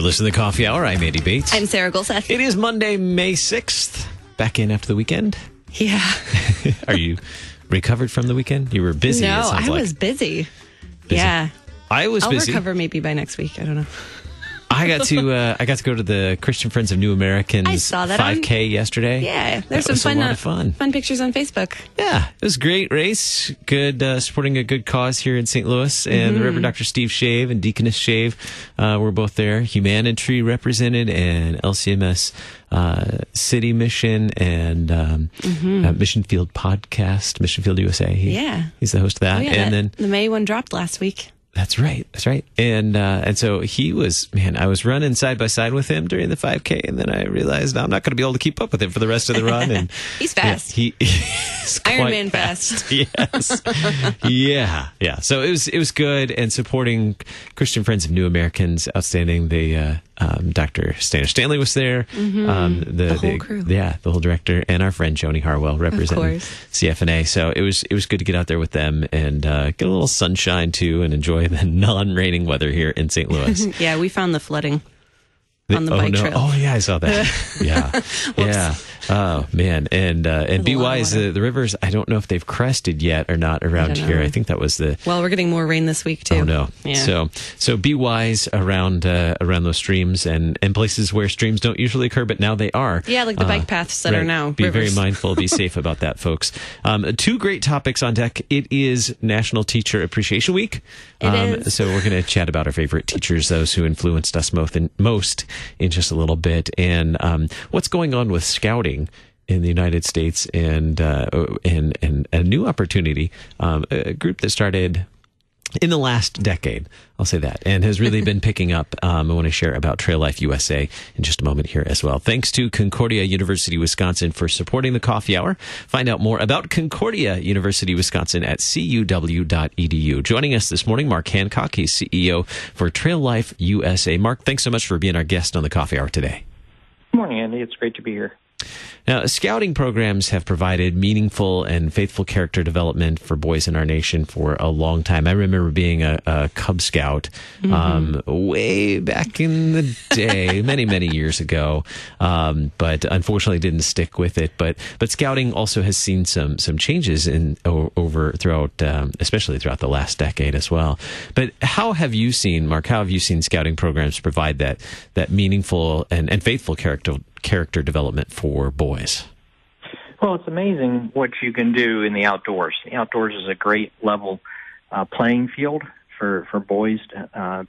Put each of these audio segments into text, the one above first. You're listening to The Coffee Hour. I'm Andy Bates. I'm Sarah Golseth. It is Monday, May 6th. Back in after the weekend. Yeah. Are you recovered from the weekend? You were busy. No, I was busy. Yeah. I'll recover maybe by next week. I don't know. I got to go to the Christian Friends of New Americans 5K yesterday. Yeah, there's some fun pictures on Facebook. Yeah, it was a great race. Good, supporting a good cause here in St. Louis. And the Reverend Dr. Steve Shave and Deaconess Shave were both there. Humanity represented, and LCMS City Mission, and Mission Field Podcast, Mission Field USA. He's the host of that. Oh, yeah, and then the May one dropped last week. That's right. And so he was, I was running side by side with him during the 5K, and then I realized I'm not going to be able to keep up with him for the rest of the run. And he's fast. Yeah, he's Ironman fast. Yes. Yeah. So it was good, and supporting Christian Friends of New Americans, outstanding. They, Dr. Stanley was there. The whole crew. Yeah, the whole director, and our friend Joni Harwell representing CFNA. So it was good to get out there with them and get a little sunshine too, and enjoy the non-raining weather here in St. Louis. Yeah, we found the flooding on the bike trail. Oh, yeah, I saw that. Yeah. Yeah. Oh, man. And be wise, the rivers, I don't know if they've crested yet or not around here. I think that was the... Well, we're getting more rain this week, too. Oh, no. Yeah. So be wise around those streams and places where streams don't usually occur, but now they are. Yeah, like the bike paths that are now be rivers. Be very mindful. Be safe about that, folks. Two great topics on deck. It is National Teacher Appreciation Week. It is. So we're going to chat about our favorite teachers, those who influenced us most in just a little bit, and what's going on with scouting in the United States, and a new opportunity, a group that started in the last decade, I'll say that, and has really been picking up. I want to share about Trail Life USA in just a moment here as well. Thanks to Concordia University, Wisconsin for supporting the Coffee Hour. Find out more about Concordia University, Wisconsin at cuw.edu. Joining us this morning, Mark Hancock. He's CEO for Trail Life USA. Mark, thanks so much for being our guest on the Coffee Hour today. Good morning, Andy. It's great to be here. Now, scouting programs have provided meaningful and faithful character development for boys in our nation for a long time. I remember being a Cub Scout way back in the day, many years ago, but unfortunately didn't stick with it. But scouting also has seen some changes especially throughout the last decade as well. But how have you seen scouting programs provide that meaningful and faithful character development for boys? Well, it's amazing what you can do in the outdoors. The outdoors is a great level playing field for boys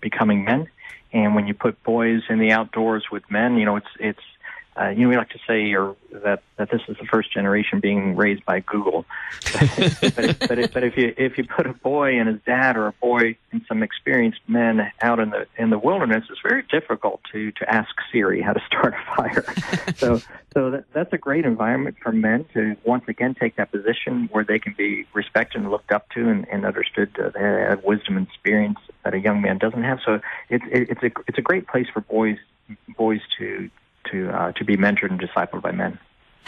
becoming men. And when you put boys in the outdoors with men, we like to say that this is the first generation being raised by Google. But if you put a boy and his dad, or a boy and some experienced men out in the wilderness, it's very difficult to ask Siri how to start a fire. So that's a great environment for men to once again take that position where they can be respected and looked up to, and understood that they have wisdom and experience that a young man doesn't have. So it's a great place for boys to be mentored and discipled by men.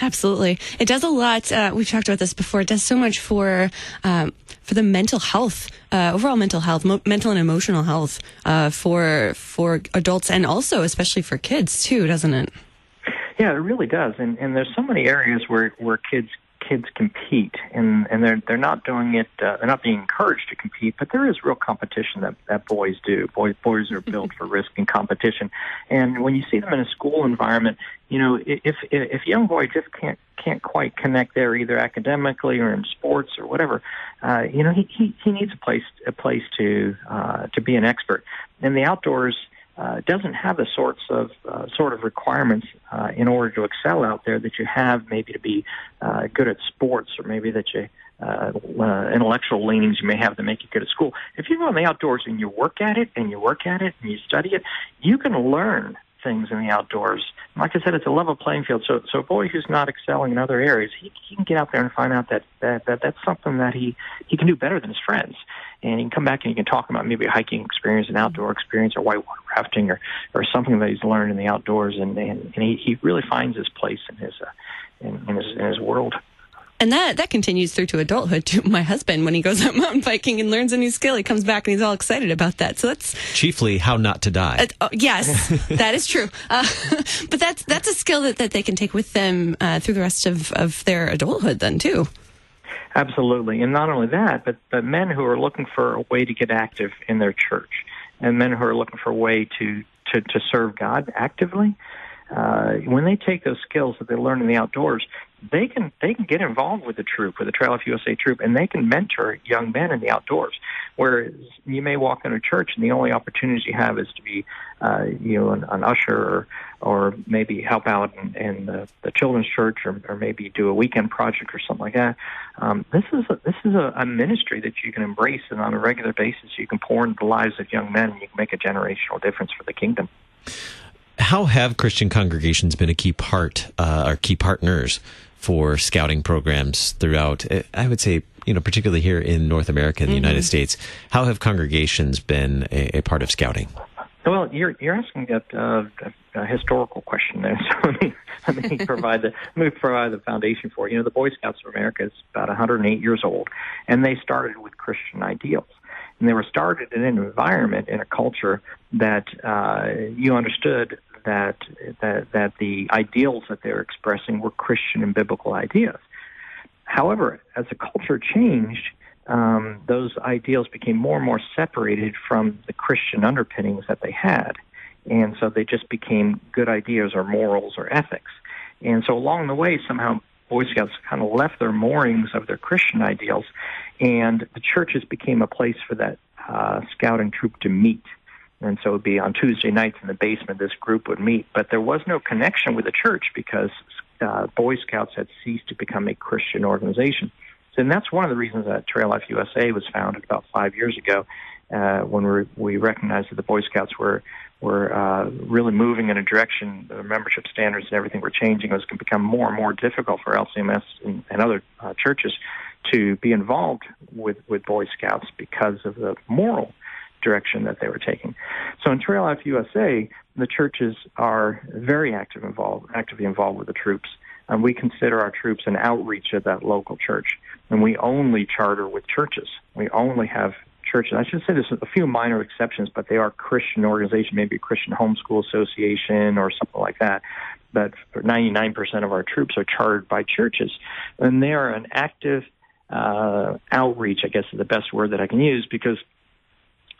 Absolutely. It does a lot. We've talked about this before. It does so much for the mental health, overall mental health, mental and emotional health for adults, and also especially for kids too, doesn't it? Yeah, it really does. And there's so many areas where kids compete, and they're not doing it. They're not being encouraged to compete, but there is real competition that boys do. Boys are built for risk and competition, and when you see them in a school environment, if a young boy just can't quite connect there, either academically or in sports or whatever, he needs a place to be an expert. And the outdoors doesn't have the sorts of requirements in order to excel out there that you have, maybe to be good at sports, or maybe that you intellectual leanings you may have that make you good at school. If you go in the outdoors and you work at it and you work at it and you study it, you can learn things in the outdoors. Like I said, it's a level playing field. So a boy who's not excelling in other areas, he can get out there and find out that that's something that he can do better than his friends. And he can come back and he can talk about maybe a hiking experience, an outdoor experience, or whitewater rafting, or something that he's learned in the outdoors, and he really finds his place in his world. And that continues through to adulthood, too. My husband, when he goes out mountain biking and learns a new skill, he comes back and he's all excited about that. So that's chiefly how not to die. Yes, that is true. But that's a skill that they can take with them through the rest of their adulthood then, too. Absolutely. And not only that, but men who are looking for a way to get active in their church and men who are looking for a way to serve God actively, when they take those skills that they learn in the outdoors, they can get involved with the troop, with the Trail Life USA troop, and they can mentor young men in the outdoors. Whereas you may walk into a church and the only opportunities you have is to be, an usher or maybe help out in the children's church or maybe do a weekend project or something like that. This is a ministry that you can embrace, and on a regular basis you can pour into the lives of young men, and you can make a generational difference for the kingdom. How have Christian congregations been a key part or key partners for scouting programs throughout, I would say, particularly here in North America and the United States? How have congregations been a part of scouting? Well, you're asking a historical question there, so let me provide the foundation for it. The Boy Scouts of America is about 108 years old, and they started with Christian ideals. And they were started in an environment, in a culture that you understood that the ideals that they were expressing were Christian and biblical ideas. However, as the culture changed, those ideals became more and more separated from the Christian underpinnings that they had. And so they just became good ideas or morals or ethics. And so along the way, somehow Boy Scouts kind of left their moorings of their Christian ideals, and the churches became a place for that scouting troop to meet. And so it would be on Tuesday nights in the basement, this group would meet. But there was no connection with the church because Boy Scouts had ceased to become a Christian organization. So, and that's one of the reasons that Trail Life USA was founded about 5 years ago when we recognized that the Boy Scouts were really moving in a direction. The membership standards and everything were changing. It was going to become more and more difficult for LCMS and other churches to be involved with Boy Scouts because of the moral direction that they were taking. So in Trail Life USA, the churches are very actively involved with the troops. And we consider our troops an outreach of that local church. And we only charter with churches. We only have churches. I should say there's a few minor exceptions, but they are Christian organizations, maybe a Christian homeschool association or something like that. But 99% of our troops are chartered by churches. And they are an active outreach, I guess is the best word that I can use, because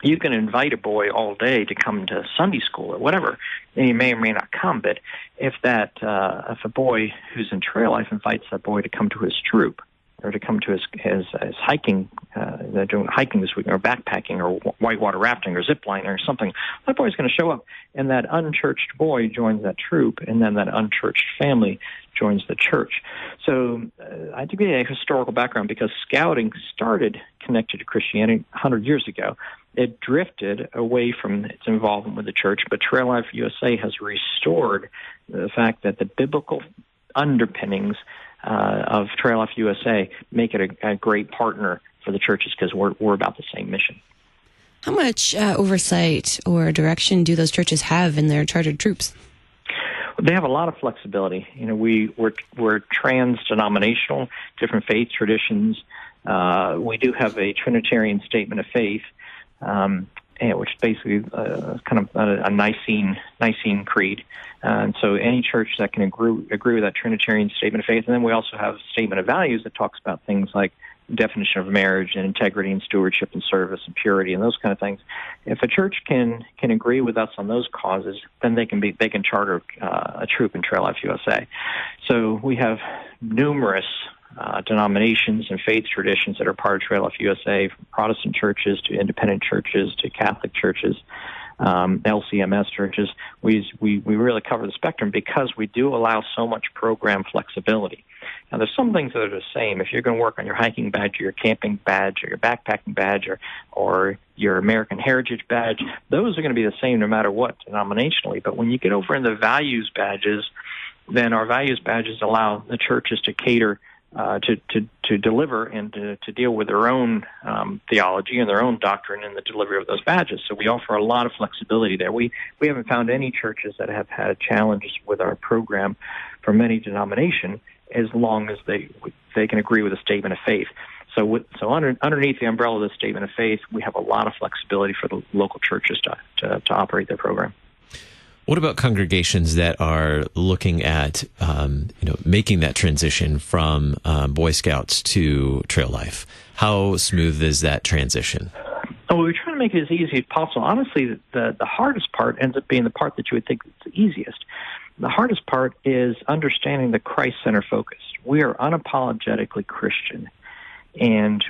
you can invite a boy all day to come to Sunday school or whatever, and he may or may not come. But if a boy who's in Trail Life invites that boy to come to his troop or to come to his hiking, they're doing hiking this week, or backpacking or whitewater rafting or ziplining or something, that boy's going to show up, and that unchurched boy joins that troop, and then that unchurched family joins the church. So I have to give you a historical background because scouting started connected to Christianity 100 years ago. It drifted away from its involvement with the church, but Trail Life USA has restored the fact that the biblical underpinnings of Trail Life USA make it a great partner for the churches because we're about the same mission. How much oversight or direction do those churches have in their chartered troops? They have a lot of flexibility. We're trans-denominational, different faith traditions. We do have a Trinitarian Statement of Faith, which is basically kind of a Nicene creed. And so any church that can agree with that Trinitarian Statement of Faith. And then we also have a Statement of Values that talks about things like definition of marriage and integrity and stewardship and service and purity and those kind of things. If a church can agree with us on those causes, then they can charter a troop in Trail Life USA. So we have numerous denominations and faith traditions that are part of Trail Life USA, from Protestant churches to independent churches to Catholic churches, LCMS churches. We really cover the spectrum because we do allow so much program flexibility. Now, there's some things that are the same. If you're going to work on your hiking badge or your camping badge or your backpacking badge or your American Heritage badge, those are going to be the same no matter what denominationally. But when you get over in the values badges, then our values badges allow the churches to cater to deliver and to deal with their own theology and their own doctrine in the delivery of those badges. So we offer a lot of flexibility there. We haven't found any churches that have had challenges with our program for many denominations. as long as they can agree with a statement of faith. So underneath the umbrella of the statement of faith, we have a lot of flexibility for the local churches to operate their program. What about congregations that are looking at making that transition from Boy Scouts to Trail Life? How smooth is that transition? Oh, we try to make it as easy as possible. Honestly, the hardest part ends up being the part that you would think is the easiest. The hardest part is understanding the Christ-centered focus. We are unapologetically Christian and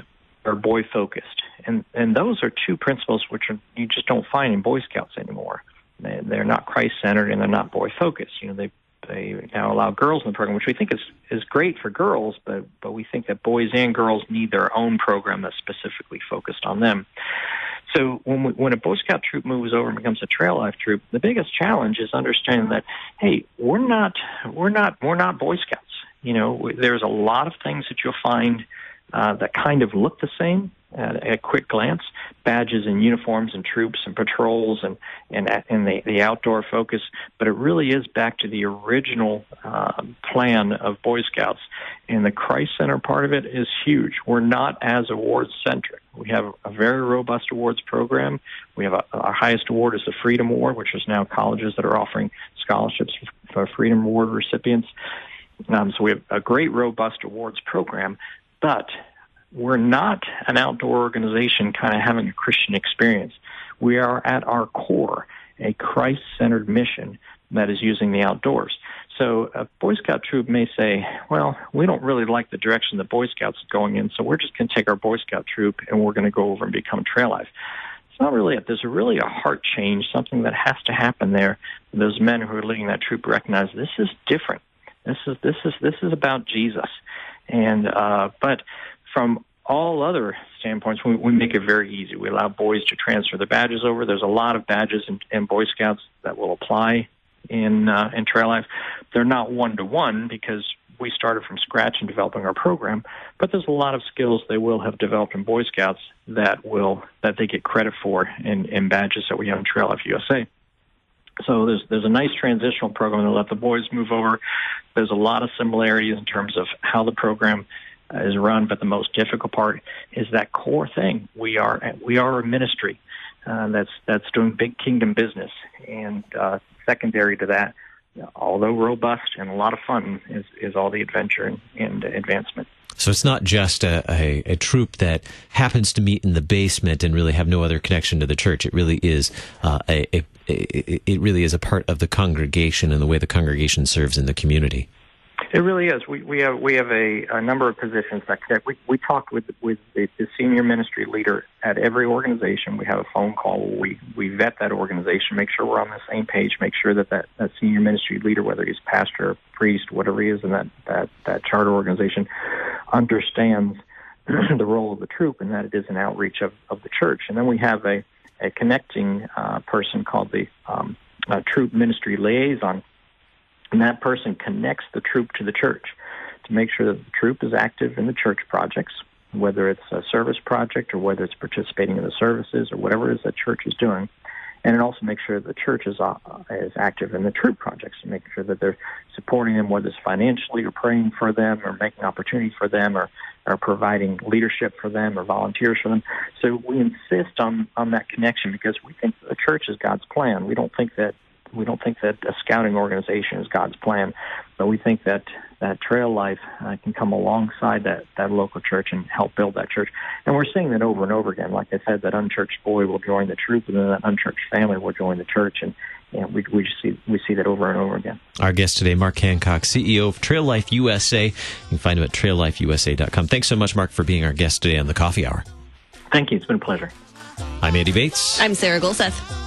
are boy-focused. And those are two principles which you just don't find in Boy Scouts anymore. They're not Christ-centered and they're not boy-focused. You know, they now allow girls in the program, which we think is great for girls, but we think that boys and girls need their own program that's specifically focused on them. So when a Boy Scout troop moves over and becomes a Trail Life troop, the biggest challenge is understanding that, hey, we're not Boy Scouts. You know, there's a lot of things that you'll find that kind of look the same at a quick glance, badges and uniforms and troops and patrols and the outdoor focus, but it really is back to the original plan of Boy Scouts. And the Christ Center part of it is huge. We're not as awards-centric. We have a very robust awards program. We have our highest award is the Freedom Award, which is now colleges that are offering scholarships for Freedom Award recipients. So we have a great, robust awards program, but we're not an outdoor organization kind of having a Christian experience. We are at our core a Christ-centered mission that is using the outdoors. So a Boy Scout troop may say, well, we don't really like the direction the Boy Scouts are going in, so we're just going to take our Boy Scout troop and we're going to go over and become Trail Life. It's not really it. There's really a heart change, something that has to happen there. Those men who are leading that troop recognize this is different. This is about Jesus. And but from all other standpoints, we make it very easy. We allow boys to transfer their badges over. There's a lot of badges in Boy Scouts that will apply in Trail Life. They're not one-to-one because we started from scratch in developing our program, but there's a lot of skills they will have developed in Boy Scouts that they get credit for in badges that we have in Trail Life USA. So there's a nice transitional program that let the boys move over. There's a lot of similarities in terms of how the program is run, but the most difficult part is that core thing. We are a ministry that's doing big kingdom business, and secondary to that, although robust and a lot of fun, is all the adventure and advancement. So it's not just a troop that happens to meet in the basement and really have no other connection to the church. It really is a part of the congregation and the way the congregation serves in the community. It really is. We have a number of positions that connect. We talk with the senior ministry leader at every organization. We have a phone call. We vet that organization, make sure we're on the same page, make sure that senior ministry leader, whether he's pastor, priest, whatever he is in that charter organization, understands the role of the troop and that it is an outreach of the church. And then we have a connecting person called the troop ministry liaison. And that person connects the troop to the church to make sure that the troop is active in the church projects, whether it's a service project or whether it's participating in the services or whatever it is that church is doing. And it also makes sure that the church is active in the troop projects and making sure that they're supporting them, whether it's financially or praying for them or making opportunity for them or providing leadership for them or volunteers for them. So we insist on that connection because we think the church is God's plan. We don't think that a scouting organization is God's plan, but we think that Trail Life can come alongside that local church and help build that church. And we're seeing that over and over again. Like I said, that unchurched boy will join the troop, and then that unchurched family will join the church, and we see that over and over again. Our guest today, Mark Hancock, CEO of Trail Life USA. You can find him at traillifeusa.com. Thanks so much, Mark, for being our guest today on the Coffee Hour. Thank you. It's been a pleasure. I'm Andy Bates. I'm Sarah Golseth.